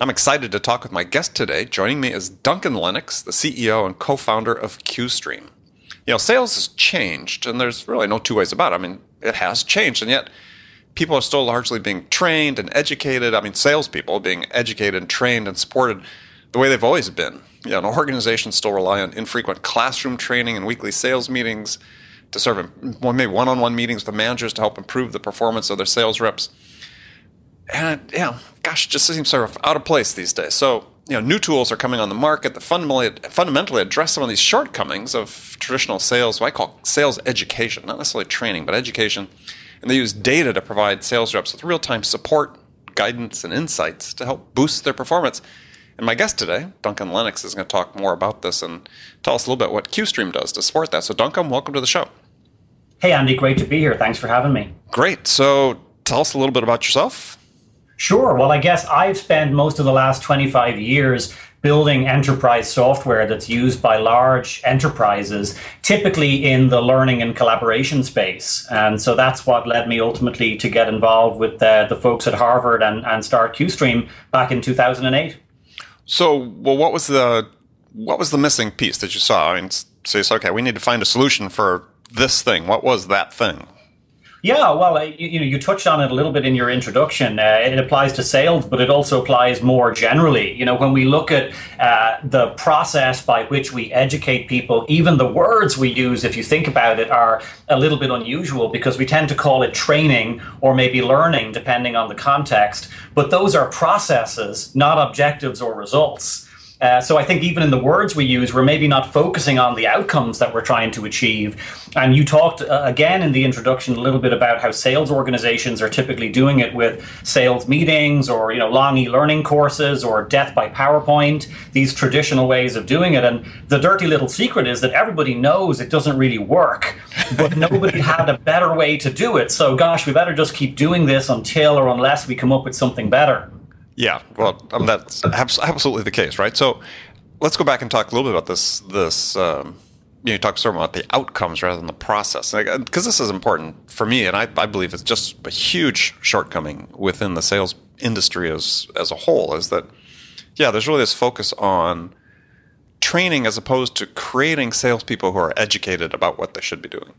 I'm excited to talk with my guest today. Joining me is Duncan Lennox, the CEO and co-founder of QStream. You know, sales has changed, and there's really no two ways about it. I mean, it has changed, and yet people are still largely being trained and educated. I mean, salespeople being educated and trained and supported the way they've always been. You know, and organizations still rely on infrequent classroom training and weekly sales meetings to serve, maybe one-on-one meetings with managers to help improve the performance of their sales reps. And, you know, gosh, it just seems sort of out of place these days. So, you know, new tools are coming on the market that fundamentally address some of these shortcomings of traditional sales, what I call sales education, not necessarily training, but education. And they use data to provide sales reps with real-time support, guidance, and insights to help boost their performance. And my guest today, Duncan Lennox, is going to talk more about this and tell us a little bit what QStream does to support that. So, Duncan, welcome to the show. Hey, Andy. Great to be here. Thanks for having me. Great. So tell us a little bit about yourself. Sure. Well, I guess I've spent most of the last 25 years building enterprise software that's used by large enterprises, typically in the learning and collaboration space. And so that's what led me ultimately to get involved with the folks at Harvard and start QStream back in 2008. So, well, what was the missing piece that you saw? I mean, so you said, okay, we need to find a solution for this thing. What was that thing? Yeah, well, you touched on it a little bit in your introduction. It applies to sales, but it also applies more generally. You know, when we look at the process by which we educate people, even the words we use, if you think about it, are a little bit unusual because we tend to call it training or maybe learning, depending on the context. But those are processes, not objectives or results. So I think even in the words we use, we're maybe not focusing on the outcomes that we're trying to achieve. And you talked, again, in the introduction a little bit about how sales organizations are typically doing it with sales meetings or, you know, long e-learning courses or death by PowerPoint, these traditional ways of doing it. And the dirty little secret is that everybody knows it doesn't really work, but nobody had a better way to do it. So, gosh, we better just keep doing this until or unless we come up with something better. Yeah, well, I mean, that's absolutely the case, right? So let's go back and talk a little bit about this. You talk sort of about the outcomes rather than the process, because this is important for me, and I believe it's just a huge shortcoming within the sales industry as a whole, is that, yeah, there's really this focus on training as opposed to creating salespeople who are educated about what they should be doing.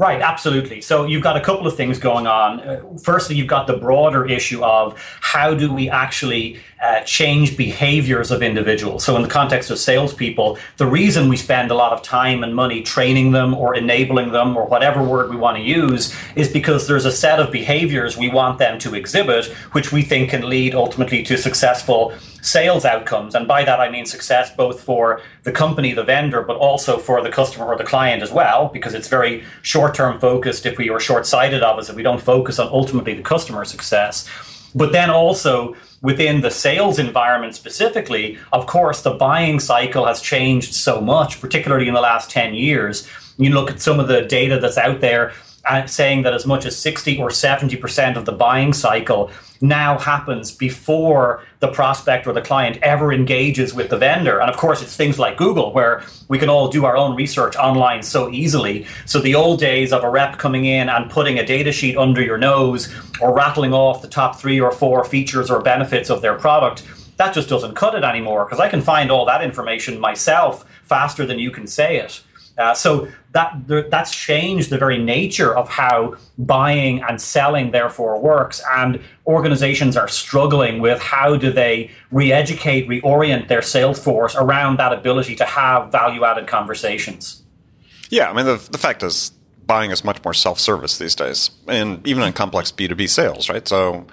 Right, absolutely. So you've got a couple of things going on. Firstly, you've got the broader issue of how do we actually change behaviors of individuals. So in the context of salespeople, the reason we spend a lot of time and money training them or enabling them or whatever word we want to use is because there's a set of behaviors we want them to exhibit, which we think can lead ultimately to successful sales outcomes. And by that, I mean success both for the company, the vendor, but also for the customer or the client as well, because it's very short-term focused if we are short-sighted of us, if we don't focus on ultimately the customer success. But then also within the sales environment specifically, of course, the buying cycle has changed so much, particularly in the last 10 years. You look at some of the data that's out there saying that as much as 60 or 70% of the buying cycle now happens before the prospect or the client ever engages with the vendor. And of course, it's things like Google, where we can all do our own research online so easily. So the old days of a rep coming in and putting a data sheet under your nose or rattling off the top 3 or 4 features or benefits of their product, that just doesn't cut it anymore, because I can find all that information myself faster than you can say it. So that's changed the very nature of how buying and selling therefore works, and organizations are struggling with how do they re-educate, reorient their sales force around that ability to have value-added conversations. Yeah, I mean, the fact is buying is much more self-service these days, and even in complex B2B sales, right? So,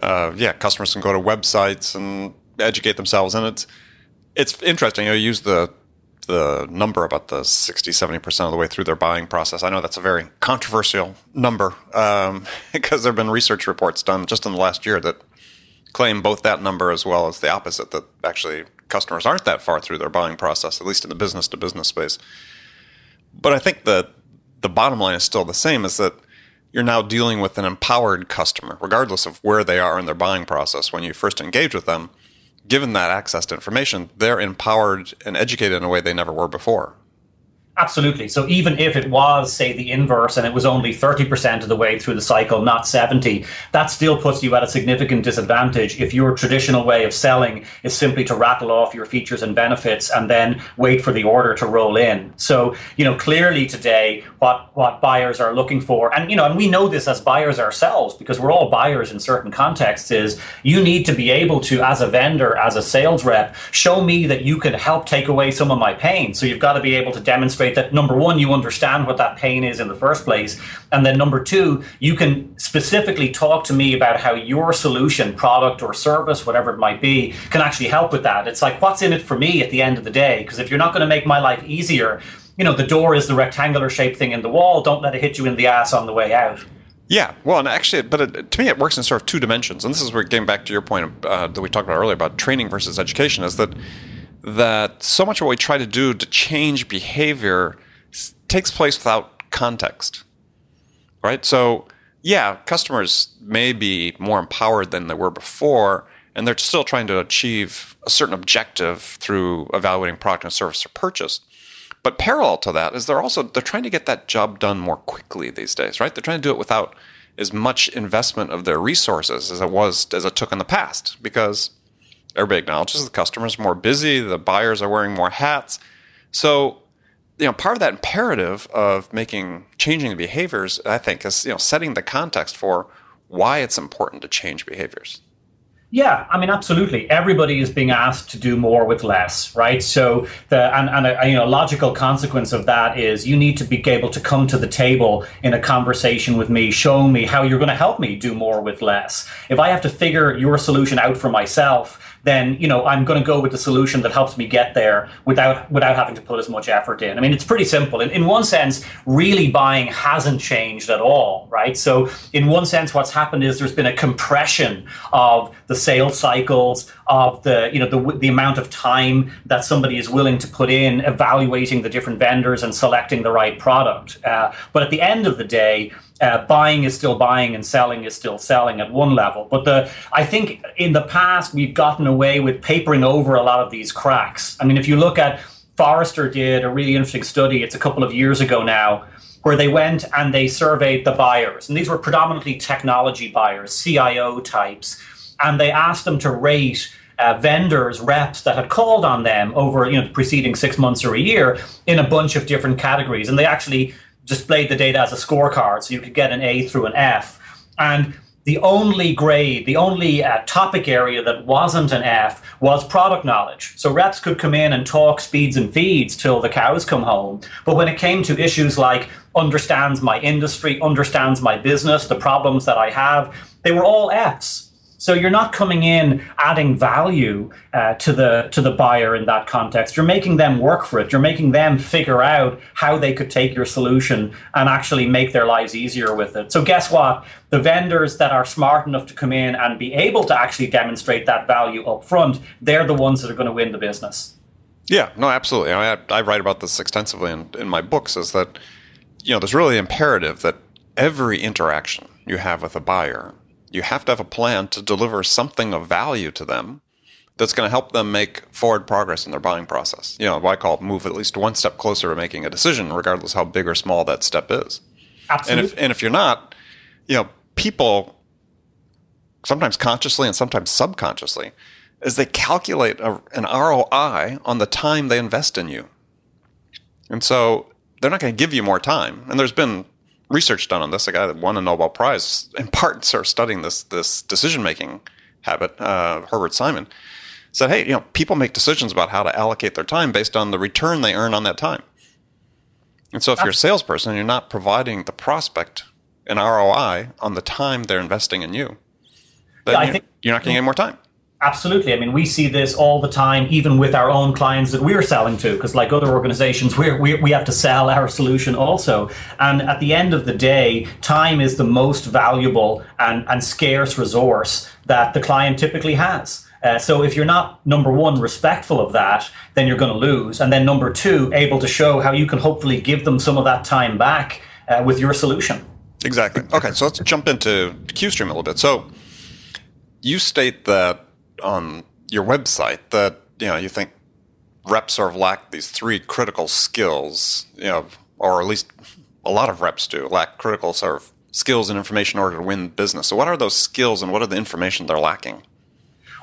customers can go to websites and educate themselves, and it's interesting. You know, use the number about the 60, 70% of the way through their buying process. I know that's a very controversial number because there have been research reports done just in the last year that claim both that number as well as the opposite, that actually customers aren't that far through their buying process, at least in the business-to-business space. But I think that the bottom line is still the same, is that you're now dealing with an empowered customer, regardless of where they are in their buying process when you first engage with them. Given that access to information, they're empowered and educated in a way they never were before. Absolutely. So even if it was, say, the inverse, and it was only 30% of the way through the cycle, not 70, that still puts you at a significant disadvantage if your traditional way of selling is simply to rattle off your features and benefits and then wait for the order to roll in. So, you know, clearly today what buyers are looking for, and, you know, and we know this as buyers ourselves because we're all buyers in certain contexts, is you need to be able to, as a vendor, as a sales rep, show me that you can help take away some of my pain. So you've got to be able to demonstrate that, number one, you understand what that pain is in the first place, and then number two, you can specifically talk to me about how your solution, product or service, whatever it might be, can actually help with that. It's like, what's in it for me at the end of the day? Because if you're not going to make my life easier, you know, the door is the rectangular shaped thing in the wall. Don't let it hit you in the ass on the way out. Yeah, well, and actually, but to me, it works in sort of two dimensions, and this is where, getting back to your point that we talked about earlier about training versus education, is that so much of what we try to do to change behavior takes place without context, right? So, yeah, customers may be more empowered than they were before, and they're still trying to achieve a certain objective through evaluating product and service or purchase. But parallel to that is they're trying to get that job done more quickly these days, right? They're trying to do it without as much investment of their resources as it took in the past, because everybody acknowledges the customers are more busy, the buyers are wearing more hats. So, you know, part of that imperative of changing the behaviors, I think, is, you know, setting the context for why it's important to change behaviors. Yeah, I mean, absolutely. Everybody is being asked to do more with less, right? So a logical consequence of that is you need to be able to come to the table in a conversation with me, showing me how you're going to help me do more with less. If I have to figure your solution out for myself, then, you know, I'm going to go with the solution that helps me get there without having to put as much effort in. I mean, it's pretty simple. In one sense, really buying hasn't changed at all, right? So in one sense, what's happened is there's been a compression of the sales cycles, of the amount of time that somebody is willing to put in evaluating the different vendors and selecting the right product. But at the end of the day, buying is still buying and selling is still selling at one level. But I think in the past, we've gotten away with papering over a lot of these cracks. I mean, if you look at Forrester did a really interesting study, it's a couple of years ago now, where they went and they surveyed the buyers. And these were predominantly technology buyers, CIO types. And they asked them to rate vendors, reps that had called on them over, you know, the preceding 6 months or a year in a bunch of different categories. And they actually displayed the data as a scorecard, so you could get an A through an F. And the only grade, the only topic area that wasn't an F was product knowledge. So reps could come in and talk speeds and feeds till the cows come home. But when it came to issues like understands my industry, understands my business, the problems that I have, they were all Fs. So you're not coming in adding value to the buyer in that context. You're making them work for it. You're making them figure out how they could take your solution and actually make their lives easier with it. So guess what? The vendors that are smart enough to come in and be able to actually demonstrate that value up front, they're the ones that are going to win the business. Yeah, no, absolutely. I write about this extensively in my books, is that, you know, there's really an imperative that every interaction you have with a buyer, you have to have a plan to deliver something of value to them that's going to help them make forward progress in their buying process. You know, what I call move at least one step closer to making a decision, regardless how big or small that step is. Absolutely. And if you're not, you know, people sometimes consciously and sometimes subconsciously, is they calculate an ROI on the time they invest in you. And so they're not going to give you more time. And there's been research done on this. A guy that won a Nobel Prize, in part, sort of studying this decision-making habit, Herbert Simon, said, hey, you know, people make decisions about how to allocate their time based on the return they earn on that time. And so if you're a salesperson, you're not providing the prospect an ROI on the time they're investing in you, then you're not going to get more time. Absolutely. I mean, we see this all the time, even with our own clients that we're selling to, because like other organizations, we have to sell our solution also. And at the end of the day, time is the most valuable and scarce resource that the client typically has. So if you're not, number one, respectful of that, then you're going to lose. And then number two, able to show how you can hopefully give them some of that time back with your solution. Exactly. Okay, so let's jump into QStream a little bit. So you state that on your website that, you know, you think reps sort of lack these three critical skills, you know, or at least a lot of reps do lack critical sort of skills and information in order to win business. So what are those skills and what are the information they're lacking?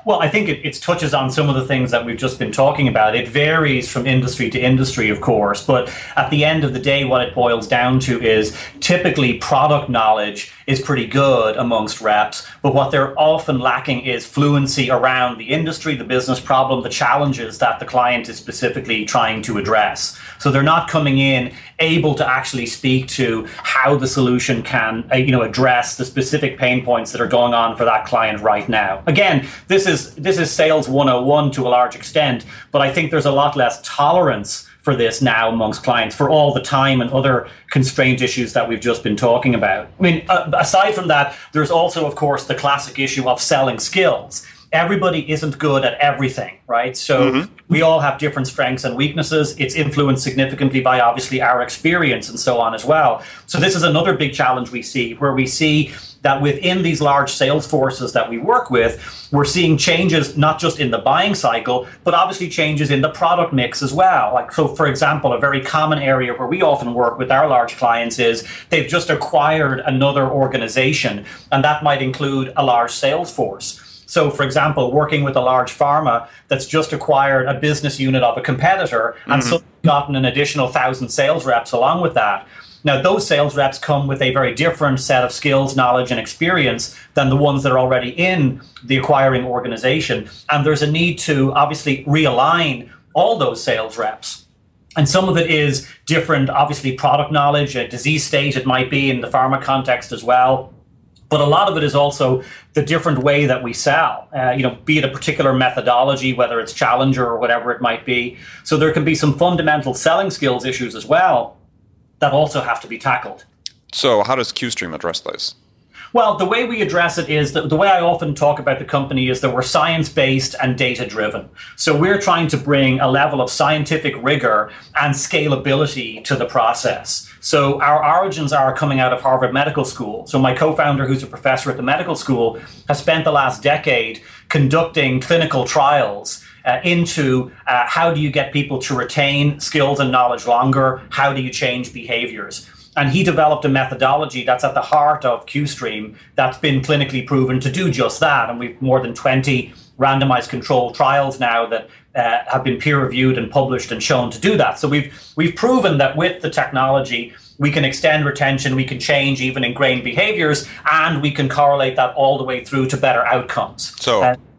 Well, I think it touches on some of the things that we've just been talking about. It varies from industry to industry, of course, but at the end of the day, what it boils down to is typically product knowledge is pretty good amongst reps, but what they're often lacking is fluency around the industry, the business problem, the challenges that the client is specifically trying to address. So they're not coming in able to actually speak to how the solution can, you know, address the specific pain points that are going on for that client right now. Again, this is sales 101 to a large extent, but I think there's a lot less tolerance for this now amongst clients for all the time and other constraint issues that we've just been talking about. I mean, aside from that, there's also, of course, the classic issue of selling skills. Everybody isn't good at everything, right? So we all have different strengths and weaknesses. It's influenced significantly by, obviously, our experience and so on as well. So this is another big challenge we see, where we see that within these large sales forces that we work with, we're seeing changes not just in the buying cycle, but obviously changes in the product mix as well. Like, so for example, a very common area where we often work with our large clients is they've just acquired another organization, and that might include a large sales force. So, for example, working with a large pharma that's just acquired a business unit of a competitor and so gotten an additional 1,000 sales reps along with that. Now, those sales reps come with a very different set of skills, knowledge, and experience than the ones that are already in the acquiring organization. And there's a need to obviously realign all those sales reps. And some of it is different, obviously, product knowledge, a disease state it might be in the pharma context as well. But a lot of it is also the different way that we sell, you know, be it a particular methodology, whether it's Challenger or whatever it might be. So there can be some fundamental selling skills issues as well that also have to be tackled. So how does QStream address those? Well, the way we address it is that the way I often talk about the company is that we're science-based and data-driven. So we're trying to bring a level of scientific rigor and scalability to the process. So our origins are coming out of Harvard Medical School. So my co-founder, who's a professor at the medical school, has spent the last decade conducting clinical trials into how do you get people to retain skills and knowledge longer? How do you change behaviors? And he developed a methodology that's at the heart of QStream that's been clinically proven to do just that. And we've more than 20 randomized controlled trials now that have been peer-reviewed and published and shown to do that. So we've proven that with the technology, we can extend retention, we can change even ingrained behaviors, and we can correlate that all the way through to better outcomes.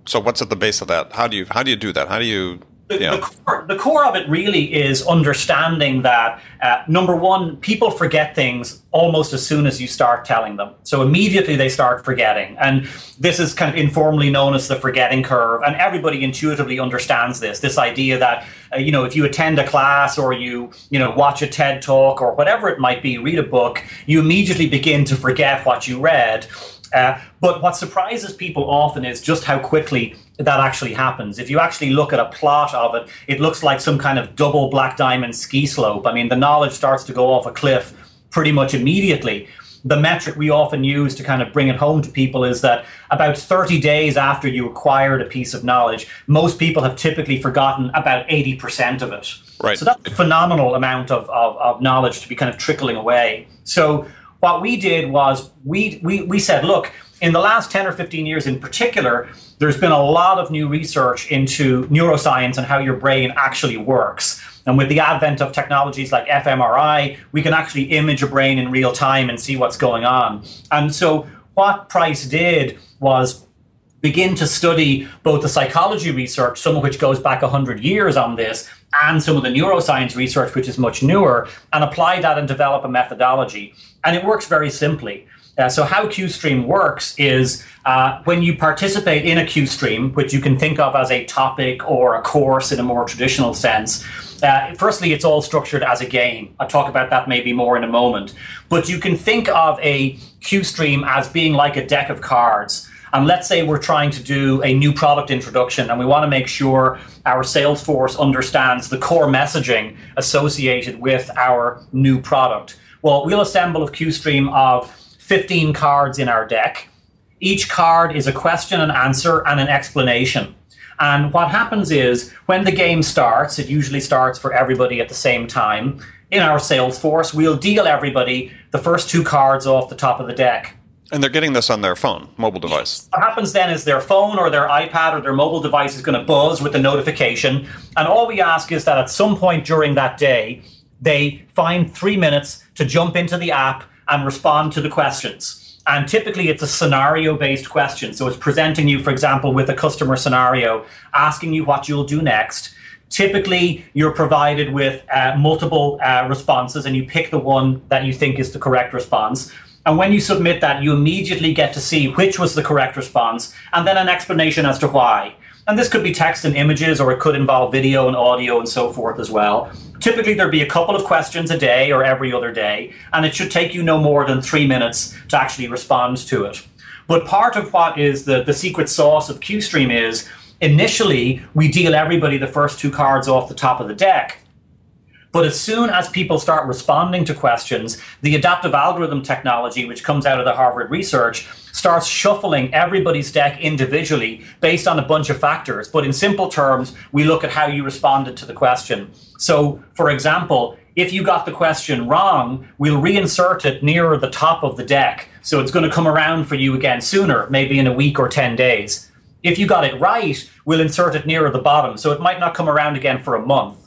So what's at the base of that? How do you do that? How do you... The core of it really is understanding that, number one, people forget things almost as soon as you start telling them. So immediately they start forgetting. And this is kind of informally known as the forgetting curve. And everybody intuitively understands this idea that, you know, if you attend a class or you watch a TED talk or whatever it might be, read a book, you immediately begin to forget what you read. But what surprises people often is just how quickly that actually happens. If you actually look at a plot of it, it looks like some kind of double black diamond ski slope. I mean, the knowledge starts to go off a cliff pretty much immediately. the metric we often use to kind of bring it home to people is that about 30 days after you acquired a piece of knowledge, most people have typically forgotten about 80% of it. Right. So that's a phenomenal amount of knowledge to be kind of trickling away. So what we did was we said, look, in the last 10 or 15 years in particular, there's been a lot of new research into neuroscience and how your brain actually works. And with the advent of technologies like fMRI, we can actually image a brain in real time and see what's going on. And so what Price did was begin to study both the psychology research, some of which goes back 100 years on this, and some of the neuroscience research, which is much newer, and apply that and develop a methodology. And it works very simply. So how QStream works is when you participate in a QStream, which you can think of as a topic or a course in a more traditional sense, firstly, it's all structured as a game. I'll talk about that maybe more in a moment. But you can think of a QStream as being like a deck of cards. And let's say we're trying to do a new product introduction and we want to make sure our sales force understands the core messaging associated with our new product. Well, we'll assemble a QStream of 15 cards in our deck. Each card is a question and answer and an explanation. And what happens is when the game starts, it usually starts for everybody at the same time. In our Salesforce, we'll deal everybody the first two cards off the top of the deck. And they're getting this on their phone, mobile device. What happens then is their phone or their iPad or their mobile device is going to buzz with a notification. And all we ask is that at some point during that day, they find 3 minutes to jump into the app and respond to the questions. And typically it's a scenario-based question. So it's presenting you, for example, with a customer scenario, asking you what you'll do next. Typically you're provided with multiple responses and you pick the one that you think is the correct response. And when you submit that, you immediately get to see which was the correct response and then an explanation as to why. And this could be text and images, or it could involve video and audio and so forth as well. Typically, there'd be a couple of questions a day or every other day, and it should take you no more than 3 minutes to actually respond to it. But part of what is the secret sauce of QStream is, initially, we deal everybody the first two cards off the top of the deck. But as soon as people start responding to questions, the adaptive algorithm technology, which comes out of the Harvard research, starts shuffling everybody's deck individually based on a bunch of factors. But in simple terms, we look at how you responded to the question. So, for example, if you got the question wrong, we'll reinsert it nearer the top of the deck. So it's going to come around for you again sooner, maybe in a week or 10 days. If you got it right, we'll insert it nearer the bottom. So it might not come around again for a month.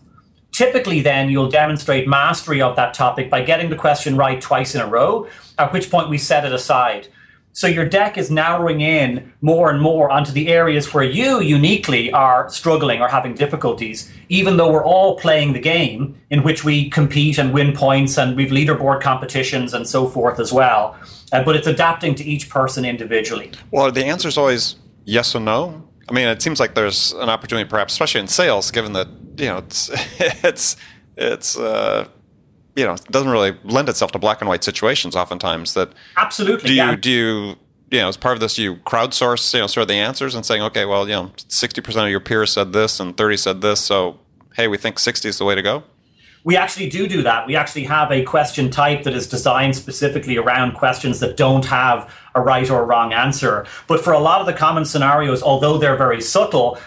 Typically, then, you'll demonstrate mastery of that topic by getting the question right twice in a row, at which point we set it aside. So your deck is narrowing in more and more onto the areas where you uniquely are struggling or having difficulties, even though we're all playing the game in which we compete and win points, and we've leaderboard competitions and so forth as well. But it's adapting to each person individually. Well, are the answers always yes or no? I mean, it seems like there's an opportunity, perhaps, especially in sales, given that, you know, it doesn't really lend itself to black and white situations oftentimes. That absolutely. Do you as part of this, you crowdsource, sort of the answers and saying, okay, well, 60% of your peers said this and 30 said this, so hey, we think 60 is the way to go. We actually do that. We actually have a question type that is designed specifically around questions that don't have a right or wrong answer. But for a lot of the common scenarios, although they're very subtle,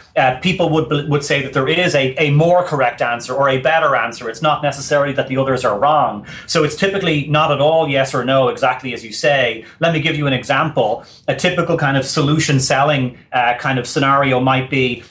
people would say that there is a more correct answer or a better answer. It's not necessarily that the others are wrong. So it's typically not at all yes or no, exactly as you say. Let me give you an example. A typical kind of solution selling kind of scenario might be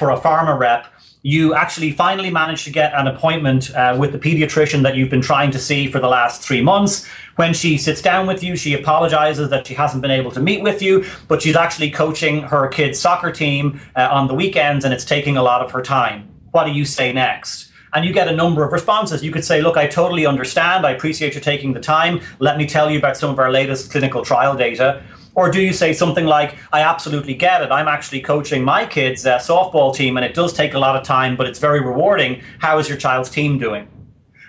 for a pharma rep, you actually finally managed to get an appointment with the pediatrician that you've been trying to see for the last 3 months. When she sits down with you, she apologizes that she hasn't been able to meet with you, but she's actually coaching her kids' soccer team on the weekends, and it's taking a lot of her time. What do you say next? And you get a number of responses. You could say, look, I totally understand. I appreciate you taking the time. Let me tell you about some of our latest clinical trial data. Or do you say something like, I absolutely get it. I'm actually coaching my kids' softball team, and it does take a lot of time, but it's very rewarding. How is your child's team doing?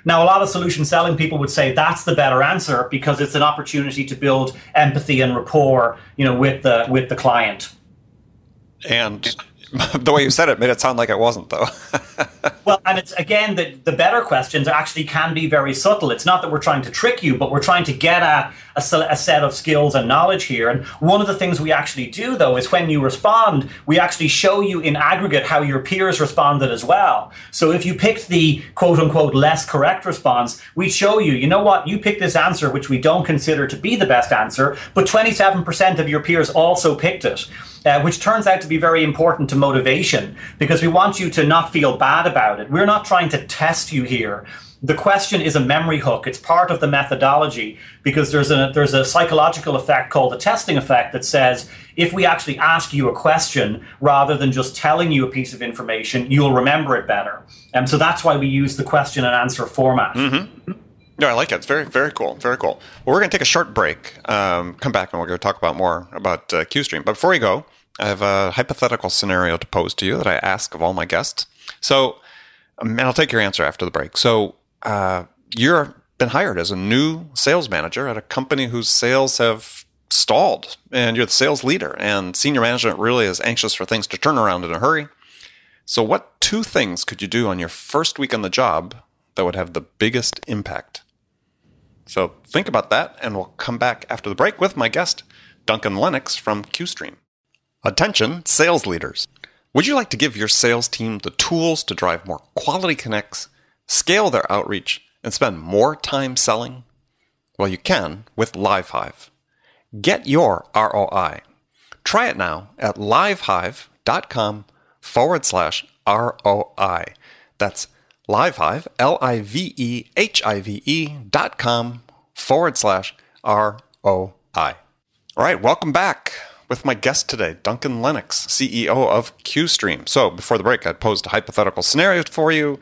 Now, a lot of solution selling people would say that's the better answer because it's an opportunity to build empathy and rapport, with the client. And The way you said it made it sound like it wasn't, though. Well, and it's, again, the better questions actually can be very subtle. It's not that we're trying to trick you, but we're trying to get at a set of skills and knowledge here. And one of the things we actually do, though, is when you respond, we actually show you in aggregate how your peers responded as well. So if you picked the quote-unquote less correct response, we show you, you know what, you picked this answer, which we don't consider to be the best answer, but 27% of your peers also picked it. Which turns out to be very important to motivation, because we want you to not feel bad about it. We're not trying to test you here. The question is a memory hook. It's part of the methodology, because there's a psychological effect called the testing effect that says if we actually ask you a question rather than just telling you a piece of information, you'll remember it better. And so that's why we use the question and answer format. Mm-hmm. No, I like it. It's very, very cool. Very cool. Well, we're going to take a short break, come back, and we're going to talk about more about QStream. But before we go, I have a hypothetical scenario to pose to you that I ask of all my guests. So, and I'll take your answer after the break. So, you've been hired as a new sales manager at a company whose sales have stalled, and you're the sales leader, and senior management really is anxious for things to turn around in a hurry. So, what two things could you do on your first week on the job that would have the biggest impact? So think about that, and we'll come back after the break with my guest, Duncan Lennox from QStream. Attention, sales leaders. Would you like to give your sales team the tools to drive more quality connects, scale their outreach, and spend more time selling? Well, you can with LiveHive. Get your ROI. Try it now at livehive.com/ROI. That's LiveHive, LiveHive.com/ROI. All right, welcome back with my guest today, Duncan Lennox, CEO of QStream. So before the break, I posed a hypothetical scenario for you.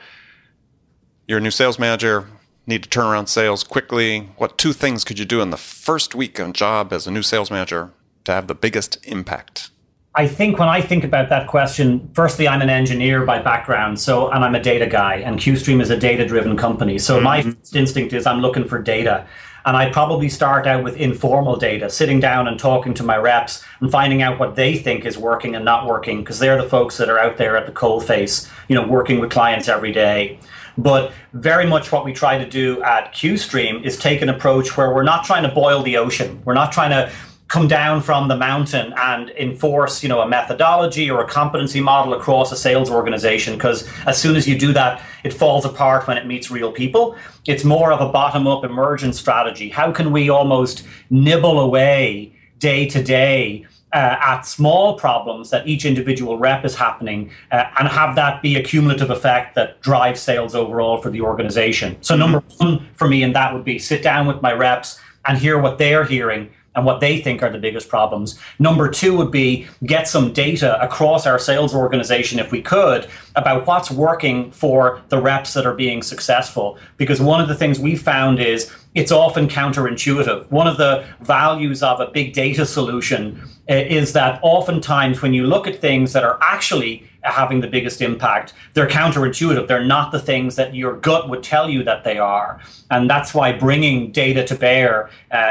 You're a new sales manager, need to turn around sales quickly. What two things could you do in the first week on job as a new sales manager to have the biggest impact? I think when I think about that question, firstly, I'm an engineer by background, and I'm a data guy, and QStream is a data-driven company. So my first instinct is I'm looking for data. And I probably start out with informal data, sitting down and talking to my reps and finding out what they think is working and not working, because they're the folks that are out there at the coalface, working with clients every day. But very much what we try to do at QStream is take an approach where we're not trying to boil the ocean. We're not trying to come down from the mountain and enforce, a methodology or a competency model across a sales organization, because as soon as you do that, it falls apart when it meets real people. It's more of a bottom-up emergent strategy. How can we almost nibble away day to day at small problems that each individual rep is happening and have that be a cumulative effect that drives sales overall for the organization? So number one for me, and that would be sit down with my reps and hear what they're hearing and what they think are the biggest problems. Number two would be get some data across our sales organization, if we could, about what's working for the reps that are being successful. Because one of the things we found is it's often counterintuitive. One of the values of a big data solution is that oftentimes when you look at things that are actually having the biggest impact, they're counterintuitive. They're not the things that your gut would tell you that they are. And that's why bringing data to bear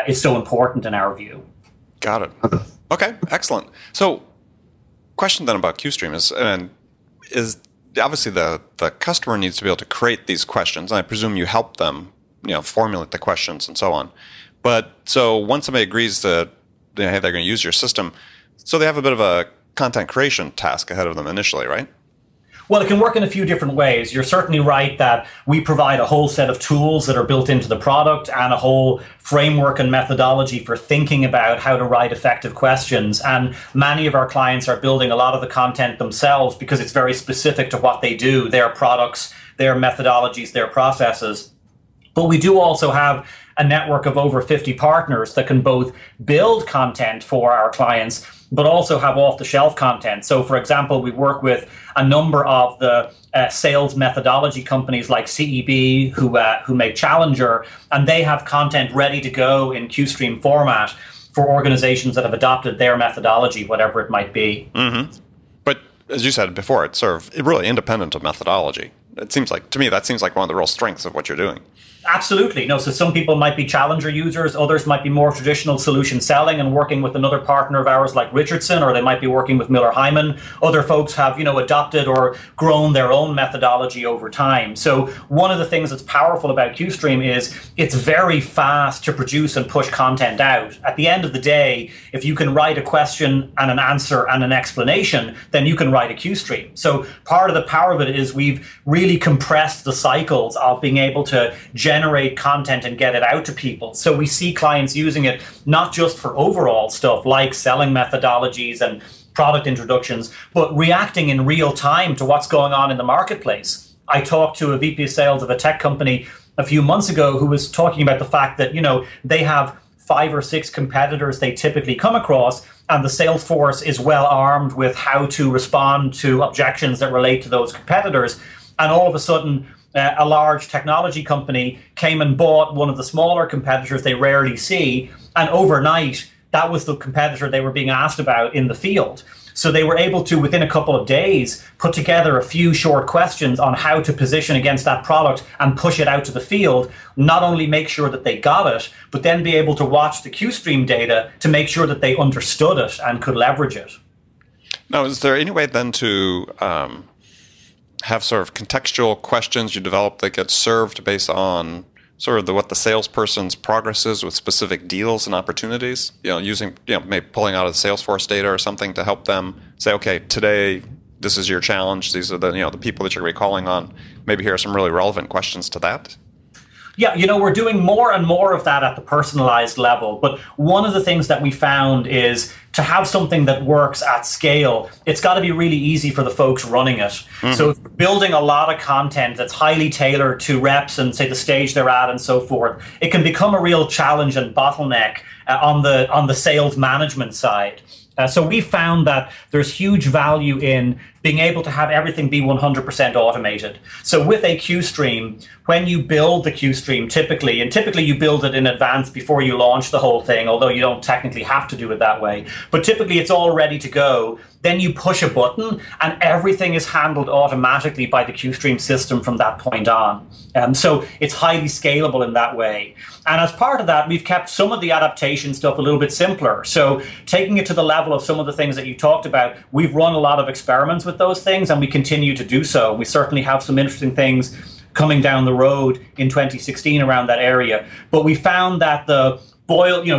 is so important in our view. Got it. Okay, excellent. So question then about QStream is obviously the customer needs to be able to create these questions. And I presume you help them, formulate the questions and so on. But so once somebody agrees that they're going to use your system, so they have a bit of a content creation task ahead of them initially, right? Well, it can work in a few different ways. You're certainly right that we provide a whole set of tools that are built into the product and a whole framework and methodology for thinking about how to write effective questions. And many of our clients are building a lot of the content themselves because it's very specific to what they do, their products, their methodologies, their processes. But we do also have a network of over 50 partners that can both build content for our clients but also have off-the-shelf content. So, for example, we work with a number of the sales methodology companies like CEB who make Challenger, and they have content ready to go in QStream format for organizations that have adopted their methodology, whatever it might be. Mm-hmm. But as you said before, it's sort of really independent of methodology. It seems like, to me, that seems like one of the real strengths of what you're doing. Absolutely. No, so some people might be Challenger users, others might be more traditional solution selling and working with another partner of ours like Richardson, or they might be working with Miller Heiman. Other folks have, you know, adopted or grown their own methodology over time. So one of the things that's powerful about QStream is it's very fast to produce and push content out. At the end of the day, if you can write a question and an answer and an explanation, then you can write a QStream. So part of the power of it is we've really compressed the cycles of being able to generate content and get it out to people. So we see clients using it not just for overall stuff like selling methodologies and product introductions, but reacting in real time to what's going on in the marketplace. I talked to a VP of sales of a tech company a few months ago who was talking about the fact that, you know, they have 5 or 6 competitors they typically come across, and the sales force is well armed with how to respond to objections that relate to those competitors. And all of a sudden, a large technology company came and bought one of the smaller competitors they rarely see, and overnight, that was the competitor they were being asked about in the field. So they were able to, within a couple of days, put together a few short questions on how to position against that product and push it out to the field, not only make sure that they got it, but then be able to watch the QStream data to make sure that they understood it and could leverage it. Now, is there any way then to have sort of contextual questions you develop that get served based on sort of what the salesperson's progress is with specific deals and opportunities, you know, using, you know, maybe pulling out of the Salesforce data or something to help them say, okay, today, this is your challenge. These are the, you know, the people that you're going to be calling on. Maybe here are some really relevant questions to that. Yeah, you know, we're doing more and more of that at the personalized level. But one of the things that we found is to have something that works at scale, it's got to be really easy for the folks running it. Mm-hmm. So if you're building a lot of content that's highly tailored to reps and, say, the stage they're at and so forth, it can become a real challenge and bottleneck on the sales management side. So we found that there's huge value in being able to have everything be 100% automated. So with a QStream, when you build the QStream typically, and typically you build it in advance before you launch the whole thing, although you don't technically have to do it that way, but typically it's all ready to go. Then you push a button and everything is handled automatically by the QStream system from that point on. So it's highly scalable in that way. And as part of that, we've kept some of the adaptation stuff a little bit simpler. So taking it to the level of some of the things that you talked about, we've run a lot of experiments with those things, and we continue to do so. We certainly have some interesting things coming down the road in 2016 around that area. But we found that the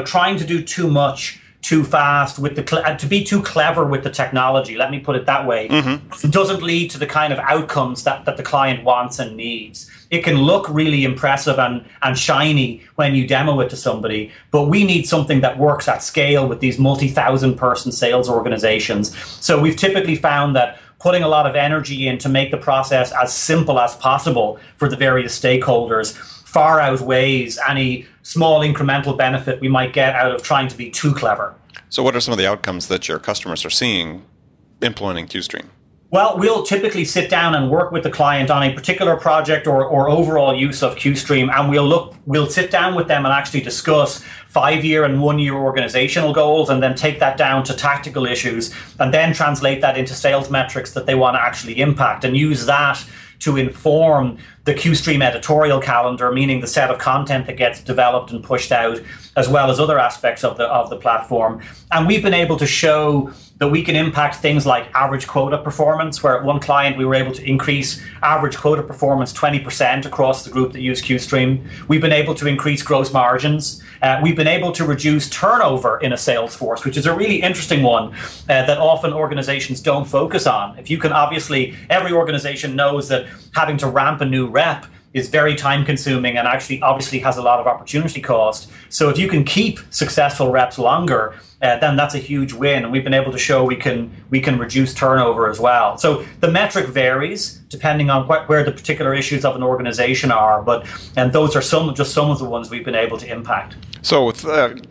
trying to do too much too fast with to be too clever with the technology, let me put it that way, mm-hmm. doesn't lead to the kind of outcomes that the client wants and needs. It can look really impressive and shiny when you demo it to somebody, but we need something that works at scale with these multi-thousand person sales organizations. So we've typically found that putting a lot of energy in to make the process as simple as possible for the various stakeholders far outweighs any small incremental benefit we might get out of trying to be too clever. So what are some of the outcomes that your customers are seeing implementing QStream? Well, we'll typically sit down and work with the client on a particular project or overall use of QStream, and we'll sit down with them and actually discuss 5-year and 1-year organizational goals, and then take that down to tactical issues, and then translate that into sales metrics that they want to actually impact, and use that to inform the QStream editorial calendar, meaning the set of content that gets developed and pushed out, as well as other aspects of the platform. And we've been able to show that we can impact things like average quota performance, where at one client we were able to increase average quota performance 20% across the group that used QStream. We've been able to increase gross margins. We've been able to reduce turnover in a sales force, which is a really interesting one that often organizations don't focus on. If you can, obviously, every organization knows that having to ramp a new rep is very time consuming and actually obviously has a lot of opportunity cost. So if you can keep successful reps longer, then that's a huge win. And we've been able to show we can reduce turnover as well. So the metric varies depending on where the particular issues of an organization are, and those are just some of the ones we've been able to impact. So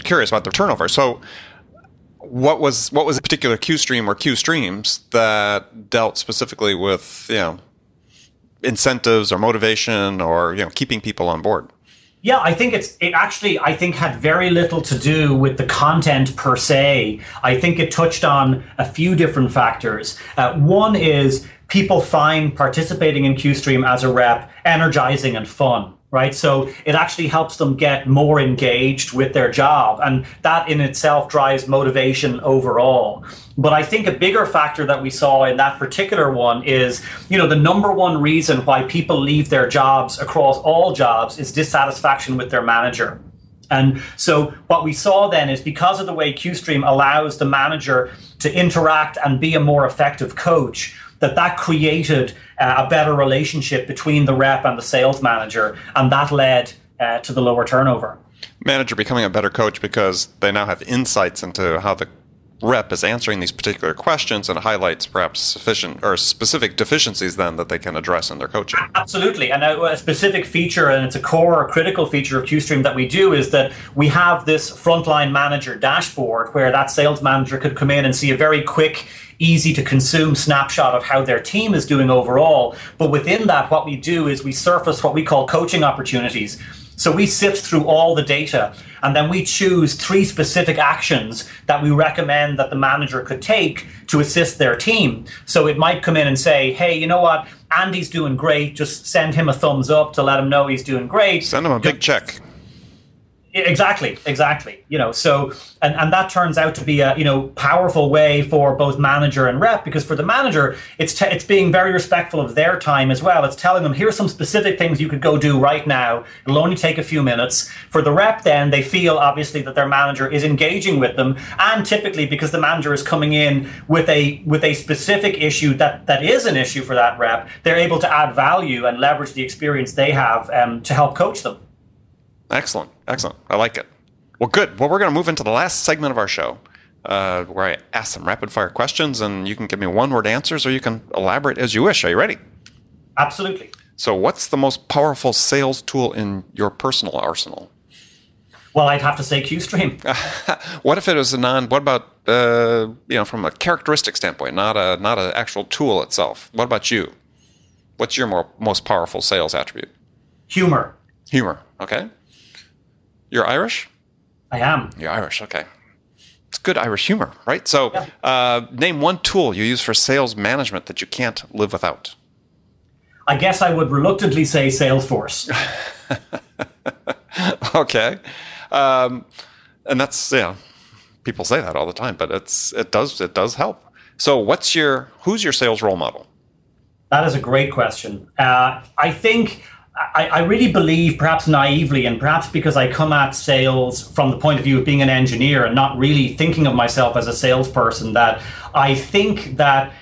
curious about the turnover. So what was a particular QStream or QStreams that dealt specifically with, you know, incentives or motivation or, you know, keeping people on board? Yeah, I think it actually had very little to do with the content per se. I think it touched on a few different factors. One is people find participating in QStream as a rep energizing and fun, right? So it actually helps them get more engaged with their job, and that in itself drives motivation overall. But I think a bigger factor that we saw in that particular one is, you know, the number one reason why people leave their jobs across all jobs is dissatisfaction with their manager. And so what we saw then is, because of the way QStream allows the manager to interact and be a more effective coach, that created a better relationship between the rep and the sales manager, and that led to the lower turnover. Manager becoming a better coach because they now have insights into how the rep is answering these particular questions, and highlights perhaps sufficient or specific deficiencies then that they can address in their coaching. Absolutely. And a specific feature, and it's a core or critical feature of QStream that we do, is that we have this frontline manager dashboard where that sales manager could come in and see a very quick, easy to consume snapshot of how their team is doing overall. But within that, what we do is we surface what we call coaching opportunities. So we sift through all the data, and then we choose 3 specific actions that we recommend that the manager could take to assist their team. So it might come in and say, hey, you know what? Andy's doing great. Just send him a thumbs up to let him know he's doing great. Send him a big check. Exactly. You know, so and that turns out to be a, you know, powerful way for both manager and rep, because for the manager, it's being very respectful of their time as well. It's telling them, here's some specific things you could go do right now. It'll only take a few minutes. For the rep, then they feel obviously that their manager is engaging with them, and typically because the manager is coming in with a specific issue that is an issue for that rep, they're able to add value and leverage the experience they have to help coach them. Excellent. I like it. Well, good. Well, we're going to move into the last segment of our show, where I ask some rapid-fire questions, and you can give me one-word answers, or you can elaborate as you wish. Are you ready? Absolutely. So what's the most powerful sales tool in your personal arsenal? Well, I'd have to say QStream. What if it was from a characteristic standpoint, not an actual tool itself? What about you? What's your most powerful sales attribute? Humor. Okay. You're Irish? I am. You're Irish, okay. It's good Irish humor, right? So yeah. Name one tool you use for sales management that you can't live without. I guess I would reluctantly say Salesforce. Okay. And that's, people say that all the time, but it does help. So who's your sales role model? That is a great question. I really believe, perhaps naively, and perhaps because I come at sales from the point of view of being an engineer and not really thinking of myself as a salesperson, that I think that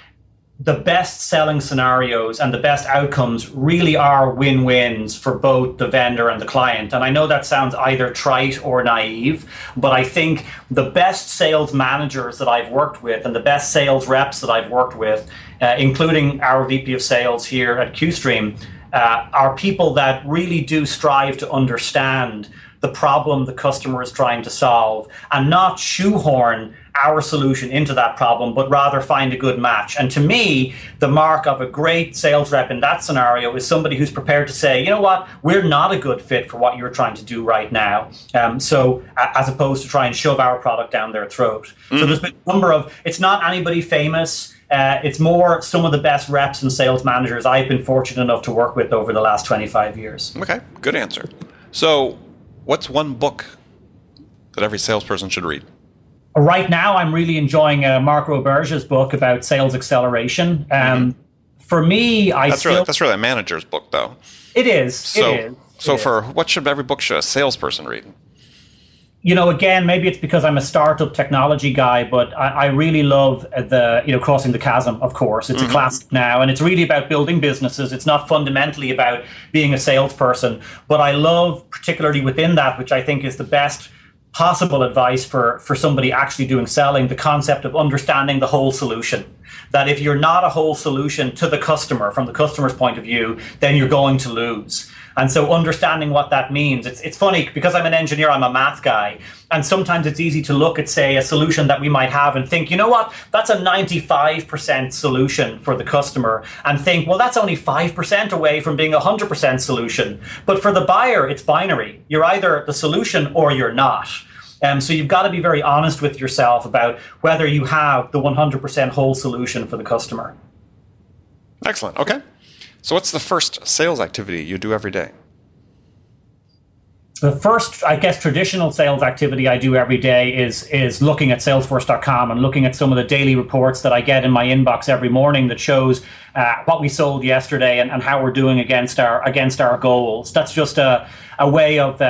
the best selling scenarios and the best outcomes really are win-wins for both the vendor and the client. And I know that sounds either trite or naive, but I think the best sales managers that I've worked with and the best sales reps that I've worked with, including our VP of sales here at QStream, are people that really do strive to understand the problem the customer is trying to solve, and not shoehorn our solution into that problem, but rather find a good match. And to me, the mark of a great sales rep in that scenario is somebody who's prepared to say, you know what, we're not a good fit for what you're trying to do right now. As opposed to try and shove our product down their throat. Mm-hmm. So there's been a number of, it's not anybody famous. It's more some of the best reps and sales managers I've been fortunate enough to work with over the last 25 years. Okay, good answer. So what's one book that every salesperson should read? Right now, I'm really enjoying Mark Roberge's book about sales acceleration. Mm-hmm. For me, that's really a manager's book, though. It is. What should every book should a salesperson read? You know, again, maybe it's because I'm a startup technology guy, but I really love Crossing the Chasm, of course. It's mm-hmm. a classic now, and it's really about building businesses. It's not fundamentally about being a salesperson, but I love, particularly within that, which I think is the best possible advice for somebody actually doing selling, the concept of understanding the whole solution. That if you're not a whole solution to the customer, from the customer's point of view, then you're going to lose. And so understanding what that means, it's funny, because I'm an engineer, I'm a math guy. And sometimes it's easy to look at, say, a solution that we might have and think, you know what, that's a 95% solution for the customer, and think, well, that's only 5% away from being a 100% solution. But for the buyer, it's binary. You're either the solution or you're not. So you've got to be very honest with yourself about whether you have the 100% whole solution for the customer. Excellent. Okay. So what's the first sales activity you do every day? The first, I guess, traditional sales activity I do every day is looking at Salesforce.com and looking at some of the daily reports that I get in my inbox every morning that shows what we sold yesterday and how we're doing against our goals. That's just a way of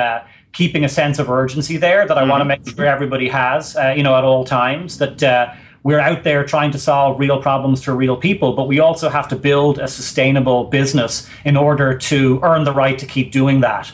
keeping a sense of urgency there that I want to make sure everybody has, at all times, that we're out there trying to solve real problems for real people, but we also have to build a sustainable business in order to earn the right to keep doing that.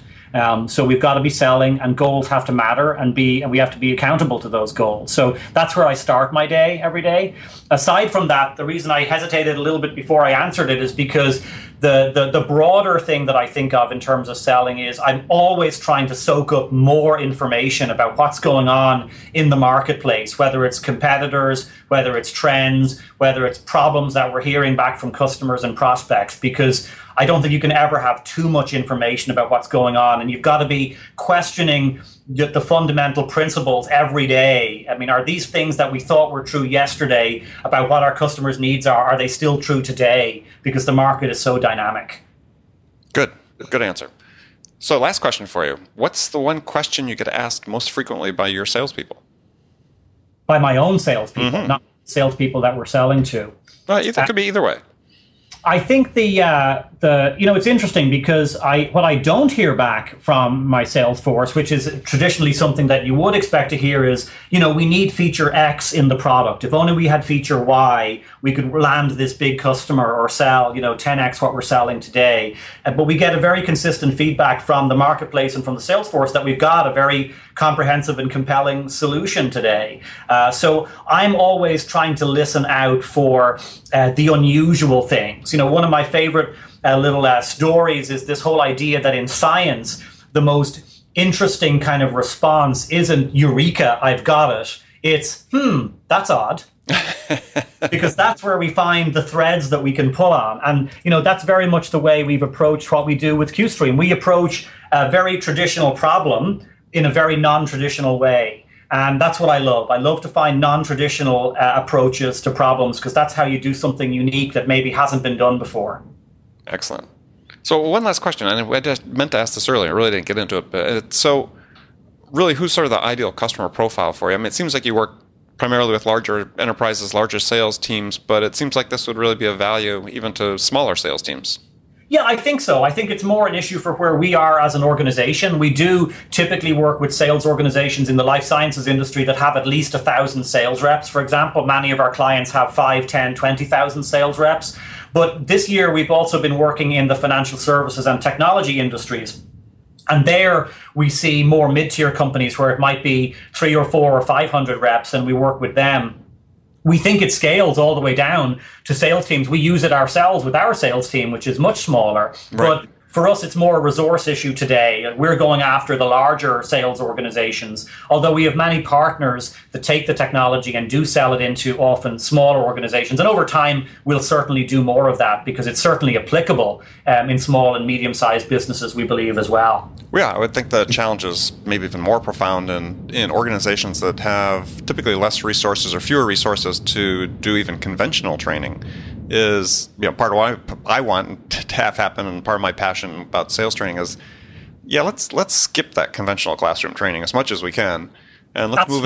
So we've got to be selling, and goals have to matter, and we have to be accountable to those goals. So that's where I start my day every day. Aside from that, the reason I hesitated a little bit before I answered it is because the broader thing that I think of in terms of selling is I'm always trying to soak up more information about what's going on in the marketplace, whether it's competitors, whether it's trends, whether it's problems that we're hearing back from customers and prospects, because I don't think you can ever have too much information about what's going on. And you've got to be questioning the fundamental principles every day. I mean, are these things that we thought were true yesterday about what our customers' needs are they still true today? Because the market is so dynamic. Good. Good answer. So last question for you. What's the one question you get asked most frequently by your salespeople? By my own salespeople, not salespeople that we're selling to. Well, it could be either way. I think the it's interesting because what I don't hear back from my sales force, which is traditionally something that you would expect to hear, is, we need feature X in the product. If only we had feature Y, we could land this big customer or sell, 10X what we're selling today. But we get a very consistent feedback from the marketplace and from the sales force that we've got a very comprehensive and compelling solution today. So I'm always trying to listen out for the unusual things. One of my favorite little stories is this whole idea that in science, the most interesting kind of response isn't eureka, I've got it. It's, that's odd. Because that's where we find the threads that we can pull on. And, that's very much the way we've approached what we do with QStream. We approach a very traditional problem in a very non-traditional way. And that's what I love. I love to find non-traditional approaches to problems, because that's how you do something unique that maybe hasn't been done before. Excellent. So one last question. I just meant to ask this earlier. I really didn't get into it. But so really, who's sort of the ideal customer profile for you? I mean, it seems like you work primarily with larger enterprises, larger sales teams, but it seems like this would really be of value even to smaller sales teams. Yeah, I think so. I think it's more an issue for where we are as an organization. We do typically work with sales organizations in the life sciences industry that have at least 1,000 sales reps. For example, many of our clients have 5, 10, 20,000 sales reps. But this year, we've also been working in the financial services and technology industries. And there we see more mid-tier companies where it might be 3 or 4 or 500 reps, and we work with them. We think it scales all the way down to sales teams. We use it ourselves with our sales team, which is much smaller. Right. But for us, it's more a resource issue today. We're going after the larger sales organizations, although we have many partners that take the technology and do sell it into often smaller organizations. And over time, we'll certainly do more of that because it's certainly applicable in small and medium-sized businesses, we believe, as well. Yeah, I would think the challenge is maybe even more profound in organizations that have typically less resources or fewer resources to do even conventional training is, part of what I want to have happen, and part of my passion about sales training is, let's skip that conventional classroom training as much as we can, and let's move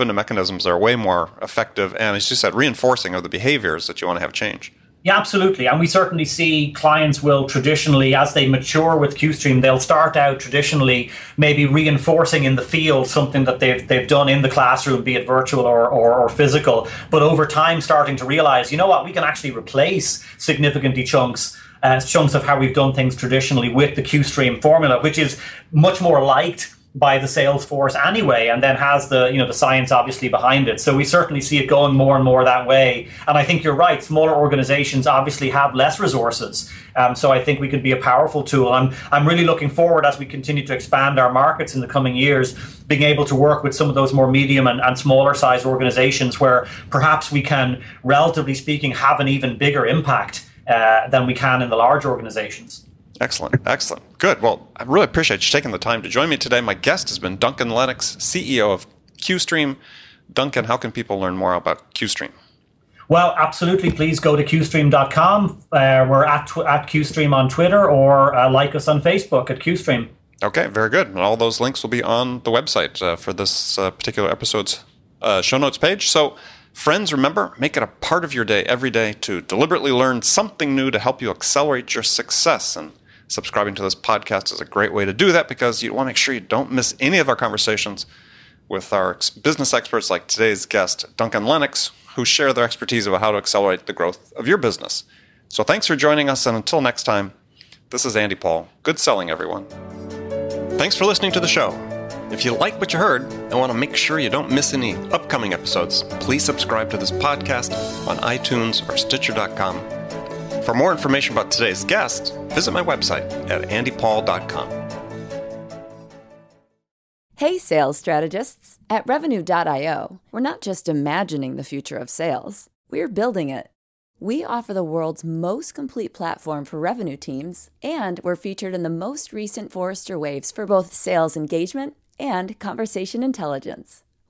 into mechanisms that are way more effective, and as you said, reinforcing of the behaviors that you want to have change. Yeah, absolutely. And we certainly see clients will traditionally, as they mature with QStream, they'll start out traditionally maybe reinforcing in the field something that they've done in the classroom, be it virtual or physical, but over time starting to realize, we can actually replace significantly chunks of how we've done things traditionally with the QStream formula, which is much more liked by the sales force anyway, and then has the science obviously behind it. So we certainly see it going more and more that way. And I think you're right. Smaller organizations obviously have less resources. So I think we could be a powerful tool. I'm really looking forward, as we continue to expand our markets in the coming years, being able to work with some of those more medium and smaller size organizations where perhaps we can, relatively speaking, have an even bigger impact than we can in the large organizations. Excellent. Good. Well, I really appreciate you taking the time to join me today. My guest has been Duncan Lennox, CEO of QStream. Duncan, how can people learn more about QStream? Well, absolutely. Please go to QStream.com. We're at QStream on Twitter, or like us on Facebook at QStream. Okay, very good. And all those links will be on the website for this particular episode's show notes page. So, friends, remember, make it a part of your day every day to deliberately learn something new to help you accelerate your success. And subscribing to this podcast is a great way to do that, because you want to make sure you don't miss any of our conversations with our business experts like today's guest, Duncan Lennox, who share their expertise about how to accelerate the growth of your business. So thanks for joining us, and until next time, this is Andy Paul. Good selling, everyone. Thanks for listening to the show. If you like what you heard and want to make sure you don't miss any upcoming episodes, please subscribe to this podcast on iTunes or Stitcher.com. For more information about today's guest, visit my website at andypaul.com. Hey, sales strategists. At Revenue.io, we're not just imagining the future of sales. We're building it. We offer the world's most complete platform for revenue teams, and we're featured in the most recent Forrester waves for both sales engagement and conversation intelligence.